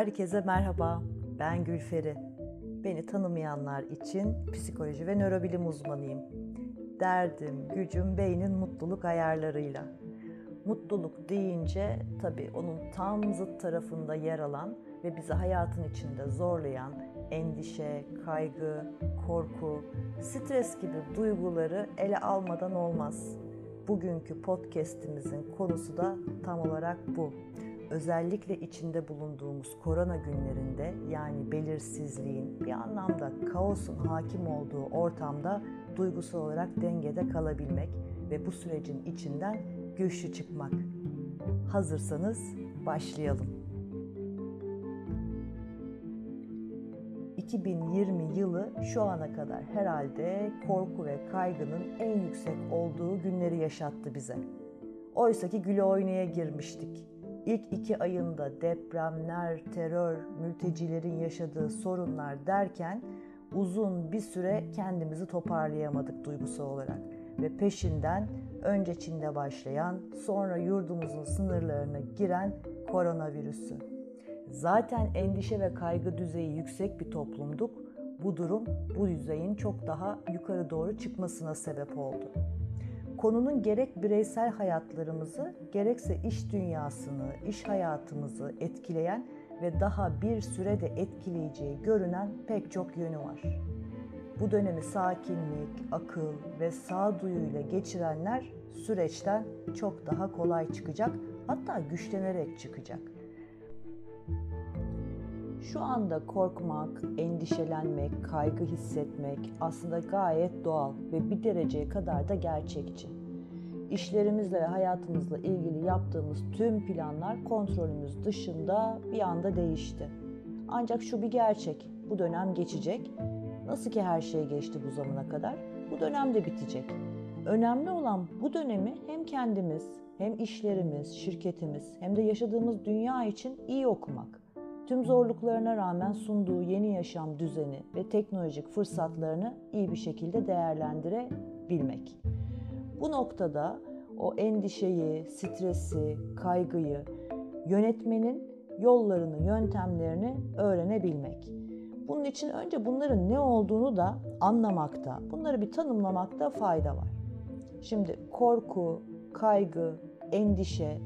Herkese merhaba, ben Gülferi. Beni tanımayanlar için psikoloji ve nörobilim uzmanıyım. Derdim, gücüm, beynin mutluluk ayarlarıyla. Mutluluk deyince tabii onun tam zıt tarafında yer alan ve bizi hayatın içinde zorlayan endişe, kaygı, korku, stres gibi duyguları ele almadan olmaz. Bugünkü podcast'imizin konusu da tam olarak bu. Özellikle içinde bulunduğumuz korona günlerinde, yani belirsizliğin, bir anlamda kaosun hakim olduğu ortamda duygusal olarak dengede kalabilmek ve bu sürecin içinden güçlü çıkmak. Hazırsanız başlayalım. 2020 yılı şu ana kadar herhalde korku ve kaygının en yüksek olduğu günleri yaşattı bize. Oysaki güle oynaya girmiştik. İlk 2 ayında depremler, terör, mültecilerin yaşadığı sorunlar derken uzun bir süre kendimizi toparlayamadık duygusal olarak. Ve peşinden önce Çin'de başlayan, sonra yurdumuzun sınırlarına giren koronavirüsü. Zaten endişe ve kaygı düzeyi yüksek bir toplumduk. Bu durum bu düzeyin çok daha yukarı doğru çıkmasına sebep oldu. Konunun gerek bireysel hayatlarımızı, gerekse iş dünyasını, iş hayatımızı etkileyen ve daha bir sürede etkileyeceği görünen pek çok yönü var. Bu dönemi sakinlik, akıl ve sağduyuyla geçirenler süreçten çok daha kolay çıkacak, hatta güçlenerek çıkacak. Şu anda korkmak, endişelenmek, kaygı hissetmek aslında gayet doğal ve bir dereceye kadar da gerçekçi. İşlerimizle ve hayatımızla ilgili yaptığımız tüm planlar kontrolümüz dışında bir anda değişti. Ancak şu bir gerçek, bu dönem geçecek. Nasıl ki her şey geçti bu zamana kadar, bu dönem de bitecek. Önemli olan bu dönemi hem kendimiz, hem işlerimiz, şirketimiz, hem de yaşadığımız dünya için iyi okumak. Tüm zorluklarına rağmen sunduğu yeni yaşam düzeni ve teknolojik fırsatlarını iyi bir şekilde değerlendirebilmek. Bu noktada o endişeyi, stresi, kaygıyı yönetmenin yollarını, yöntemlerini öğrenebilmek. Bunun için önce bunların ne olduğunu da anlamakta, bunları bir tanımlamakta fayda var. Şimdi korku, kaygı, endişe,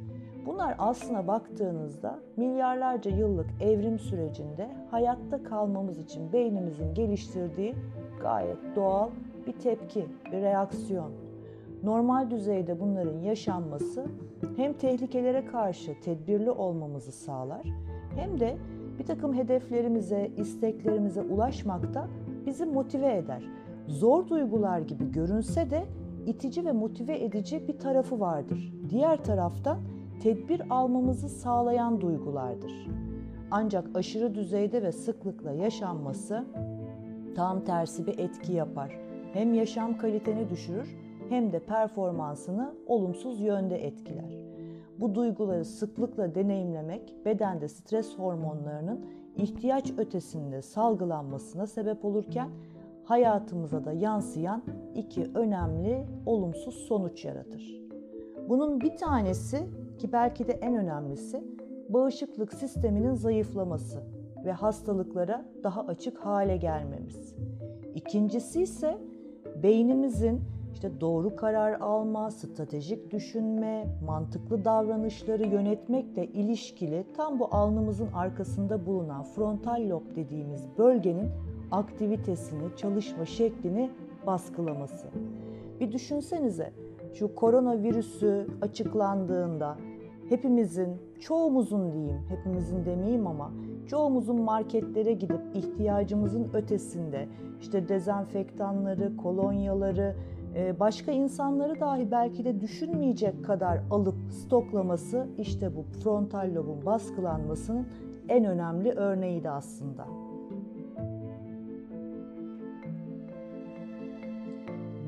bunlar aslına baktığınızda milyarlarca yıllık evrim sürecinde hayatta kalmamız için beynimizin geliştirdiği gayet doğal bir tepki, bir reaksiyon. Normal düzeyde bunların yaşanması hem tehlikelere karşı tedbirli olmamızı sağlar, hem de bir takım hedeflerimize, isteklerimize ulaşmakta bizi motive eder. Zor duygular gibi görünse de itici ve motive edici bir tarafı vardır. Diğer taraftan tedbir almamızı sağlayan duygulardır. Ancak aşırı düzeyde ve sıklıkla yaşanması tam tersi bir etki yapar. Hem yaşam kaliteni düşürür, hem de performansını olumsuz yönde etkiler. Bu duyguları sıklıkla deneyimlemek bedende stres hormonlarının ihtiyaç ötesinde salgılanmasına sebep olurken hayatımıza da yansıyan 2 önemli olumsuz sonuç yaratır. Bunun bir tanesi, ki belki de en önemlisi, bağışıklık sisteminin zayıflaması ve hastalıklara daha açık hale gelmemiz. İkincisi ise beynimizin doğru karar alma, stratejik düşünme, mantıklı davranışları yönetmekle ilişkili tam bu alnımızın arkasında bulunan frontal lob dediğimiz bölgenin aktivitesini, çalışma şeklini baskılaması. Bir düşünsenize, şu koronavirüsü açıklandığında çoğumuzun marketlere gidip ihtiyacımızın ötesinde dezenfektanları, kolonyaları, başka insanları dahi belki de düşünmeyecek kadar alıp stoklaması bu frontal lobun baskılanmasının en önemli örneğiydi aslında.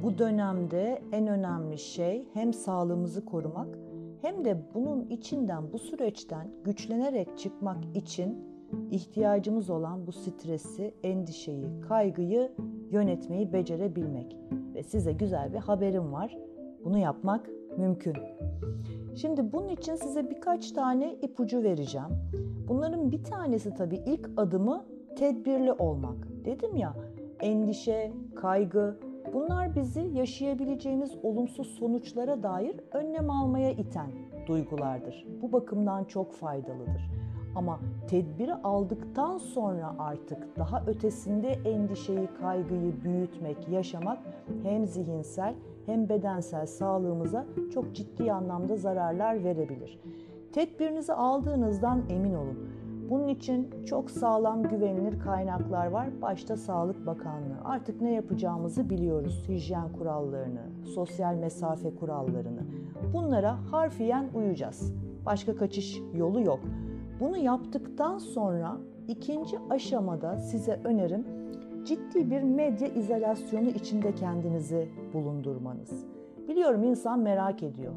Bu dönemde en önemli şey hem sağlığımızı korumak, hem de bunun içinden, bu süreçten güçlenerek çıkmak için ihtiyacımız olan bu stresi, endişeyi, kaygıyı yönemeyi becerebilmek. Ve size güzel bir haberim var. bunu yapmak mümkün. Şimdi bunun için size birkaç tane ipucu vereceğim. Bunların bir tanesi tabii ilk adımı tedbirli olmak. Dedim ya, endişe, kaygı, bunlar bizi yaşayabileceğimiz olumsuz sonuçlara dair önlem almaya iten duygulardır. Bu bakımdan çok faydalıdır. Ama tedbiri aldıktan sonra artık daha ötesinde endişeyi, kaygıyı büyütmek, yaşamak hem zihinsel hem bedensel sağlığımıza çok ciddi anlamda zararlar verebilir. Tedbirinizi aldığınızdan emin olun. Bunun için çok sağlam, güvenilir kaynaklar var. Başta Sağlık Bakanlığı. Artık ne yapacağımızı biliyoruz. Hijyen kurallarını, sosyal mesafe kurallarını. Bunlara harfiyen uyacağız. Başka kaçış yolu yok. Bunu yaptıktan sonra ikinci aşamada size önerim ciddi bir medya izolasyonu içinde kendinizi bulundurmanız. Biliyorum insan merak ediyor.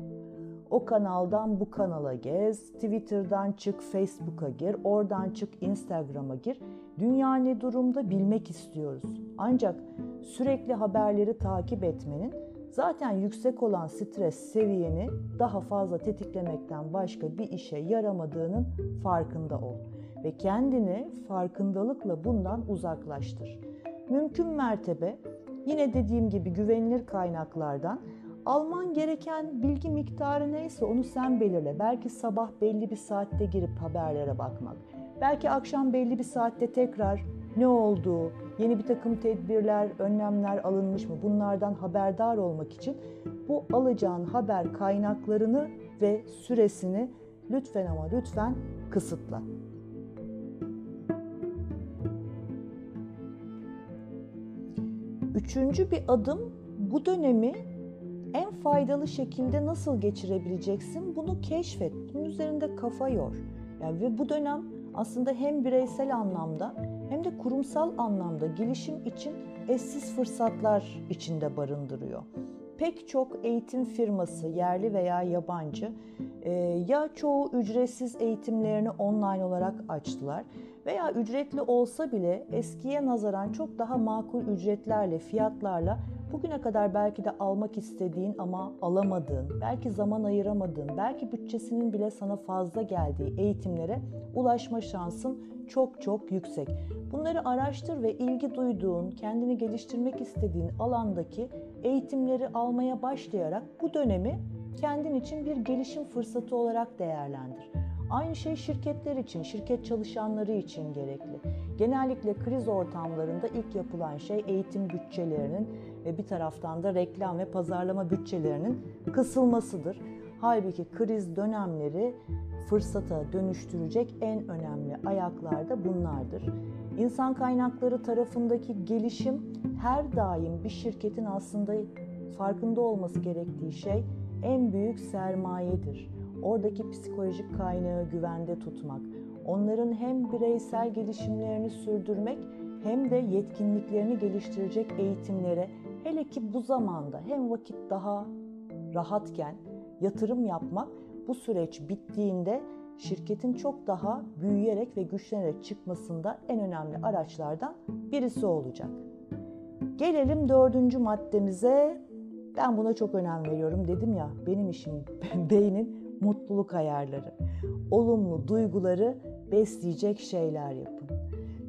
O kanaldan bu kanala gez, Twitter'dan çık, Facebook'a gir, oradan çık, Instagram'a gir. Dünya ne durumda bilmek istiyoruz. Ancak sürekli haberleri takip etmenin zaten yüksek olan stres seviyeni daha fazla tetiklemekten başka bir işe yaramadığının farkında ol. Ve kendini farkındalıkla bundan uzaklaştır. Mümkün mertebe yine dediğim gibi güvenilir kaynaklardan alman gereken bilgi miktarı neyse onu sen belirle. Belki sabah belli bir saatte girip haberlere bakmak. Belki akşam belli bir saatte tekrar ne olduğu, yeni bir takım tedbirler, önlemler alınmış mı? Bunlardan haberdar olmak için bu alacağın haber kaynaklarını ve süresini lütfen ama lütfen kısıtla. Üçüncü bir adım, bu dönemi en faydalı şekilde nasıl geçirebileceksin? Bunu keşfet, bunun üzerinde kafa yor. Yani ve bu dönem aslında hem bireysel anlamda hem de kurumsal anlamda gelişim için eşsiz fırsatlar içinde barındırıyor. Pek çok eğitim firması, yerli veya yabancı, ya çoğu ücretsiz eğitimlerini online olarak açtılar veya ücretli olsa bile eskiye nazaran çok daha makul ücretlerle, fiyatlarla bugüne kadar belki de almak istediğin ama alamadığın, belki zaman ayıramadığın, belki bütçesinin bile sana fazla geldiği eğitimlere ulaşma şansın çok çok yüksek. Bunları araştır ve ilgi duyduğun, kendini geliştirmek istediğin alandaki eğitimleri almaya başlayarak bu dönemi kendin için bir gelişim fırsatı olarak değerlendir. Aynı şey şirketler için, şirket çalışanları için gerekli. Genellikle kriz ortamlarında ilk yapılan şey eğitim bütçelerinin ve bir taraftan da reklam ve pazarlama bütçelerinin kısılmasıdır. Halbuki kriz dönemleri fırsata dönüştürecek en önemli ayaklar da bunlardır. İnsan kaynakları tarafındaki gelişim her daim bir şirketin aslında farkında olması gerektiği şey en büyük sermayedir. Oradaki psikolojik kaynağı güvende tutmak, onların hem bireysel gelişimlerini sürdürmek hem de yetkinliklerini geliştirecek eğitimlere, hele ki bu zamanda hem vakit daha rahatken yatırım yapmak, bu süreç bittiğinde şirketin çok daha büyüyerek ve güçlenerek çıkmasında en önemli araçlardan birisi olacak. Gelelim dördüncü maddemize. Ben buna çok önem veriyorum. Dedim ya, benim işim beynin mutluluk ayarları. Olumlu duyguları besleyecek şeyler yapın.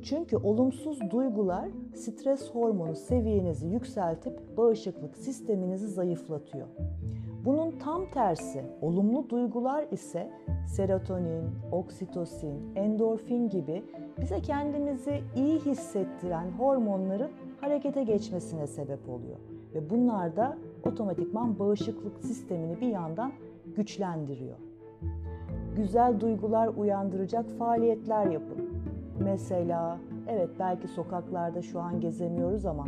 Çünkü olumsuz duygular stres hormonu seviyenizi yükseltip bağışıklık sisteminizi zayıflatıyor. Bunun tam tersi, olumlu duygular ise serotonin, oksitosin, endorfin gibi bize kendimizi iyi hissettiren hormonların harekete geçmesine sebep oluyor. Ve bunlar da otomatikman bağışıklık sistemini bir yandan güçlendiriyor. Güzel duygular uyandıracak faaliyetler yapın. Mesela, evet belki sokaklarda şu an gezemiyoruz ama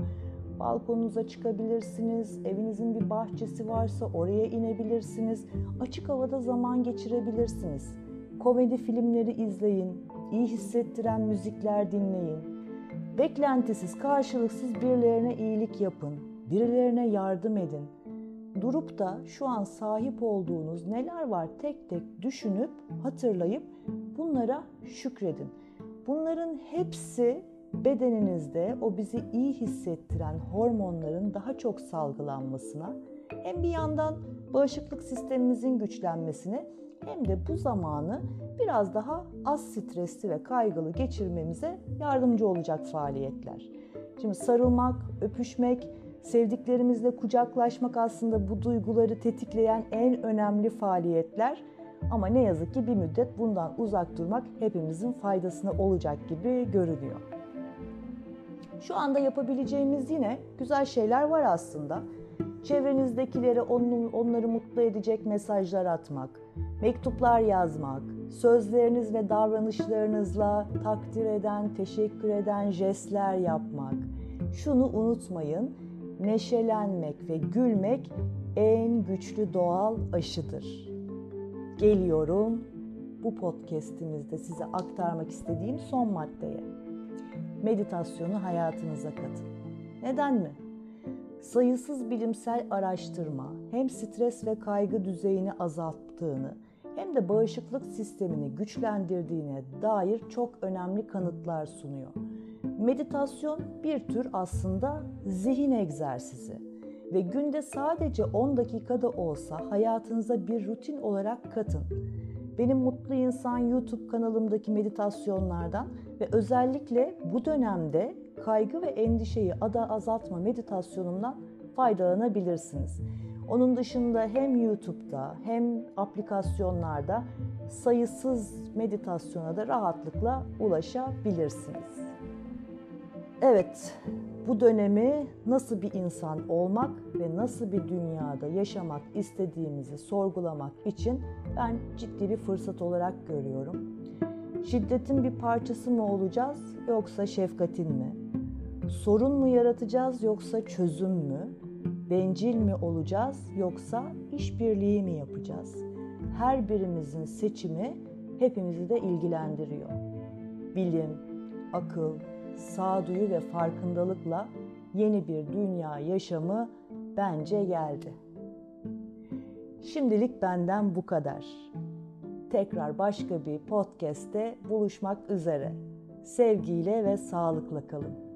balkonunuza çıkabilirsiniz, evinizin bir bahçesi varsa oraya inebilirsiniz, açık havada zaman geçirebilirsiniz. Komedi filmleri izleyin, iyi hissettiren müzikler dinleyin. Beklentisiz, karşılıksız birilerine iyilik yapın, birilerine yardım edin. Durup da şu an sahip olduğunuz neler var tek tek düşünüp, hatırlayıp bunlara şükredin. Bunların hepsi bedeninizde o bizi iyi hissettiren hormonların daha çok salgılanmasına hem bir yandan bağışıklık sistemimizin güçlenmesini hem de bu zamanı biraz daha az stresli ve kaygılı geçirmemize yardımcı olacak faaliyetler. Şimdi sarılmak, öpüşmek, sevdiklerimizle kucaklaşmak aslında bu duyguları tetikleyen en önemli faaliyetler. Ama ne yazık ki bir müddet bundan uzak durmak hepimizin faydasına olacak gibi görünüyor. Şu anda yapabileceğimiz yine güzel şeyler var aslında. Çevrenizdekileri onları mutlu edecek mesajlar atmak, mektuplar yazmak, sözleriniz ve davranışlarınızla takdir eden, teşekkür eden jestler yapmak. Şunu unutmayın, neşelenmek ve gülmek en güçlü doğal aşıdır. Geliyorum bu podcast'imizde size aktarmak istediğim son maddeye. Meditasyonu hayatınıza katın. Neden mi? Sayısız bilimsel araştırma hem stres ve kaygı düzeyini azalttığını hem de bağışıklık sistemini güçlendirdiğine dair çok önemli kanıtlar sunuyor. Meditasyon bir tür aslında zihin egzersizi. Ve günde sadece 10 dakikada olsa hayatınıza bir rutin olarak katın. Benim Mutlu İnsan YouTube kanalımdaki meditasyonlardan ve özellikle bu dönemde kaygı ve endişeyi azaltma meditasyonumdan faydalanabilirsiniz. Onun dışında hem YouTube'da hem aplikasyonlarda sayısız meditasyona da rahatlıkla ulaşabilirsiniz. Evet, bu dönemi nasıl bir insan olmak ve nasıl bir dünyada yaşamak istediğimizi sorgulamak için ben ciddi bir fırsat olarak görüyorum. Şiddetin bir parçası mı olacağız yoksa şefkatin mi? Sorun mu yaratacağız yoksa çözüm mü? Bencil mi olacağız yoksa işbirliği mi yapacağız? Her birimizin seçimi hepimizi de ilgilendiriyor. Bilim, akıl, sağduyu ve farkındalıkla yeni bir dünya yaşamı bence geldi. Şimdilik benden bu kadar. Tekrar başka bir podcast'te buluşmak üzere. Sevgiyle ve sağlıkla kalın.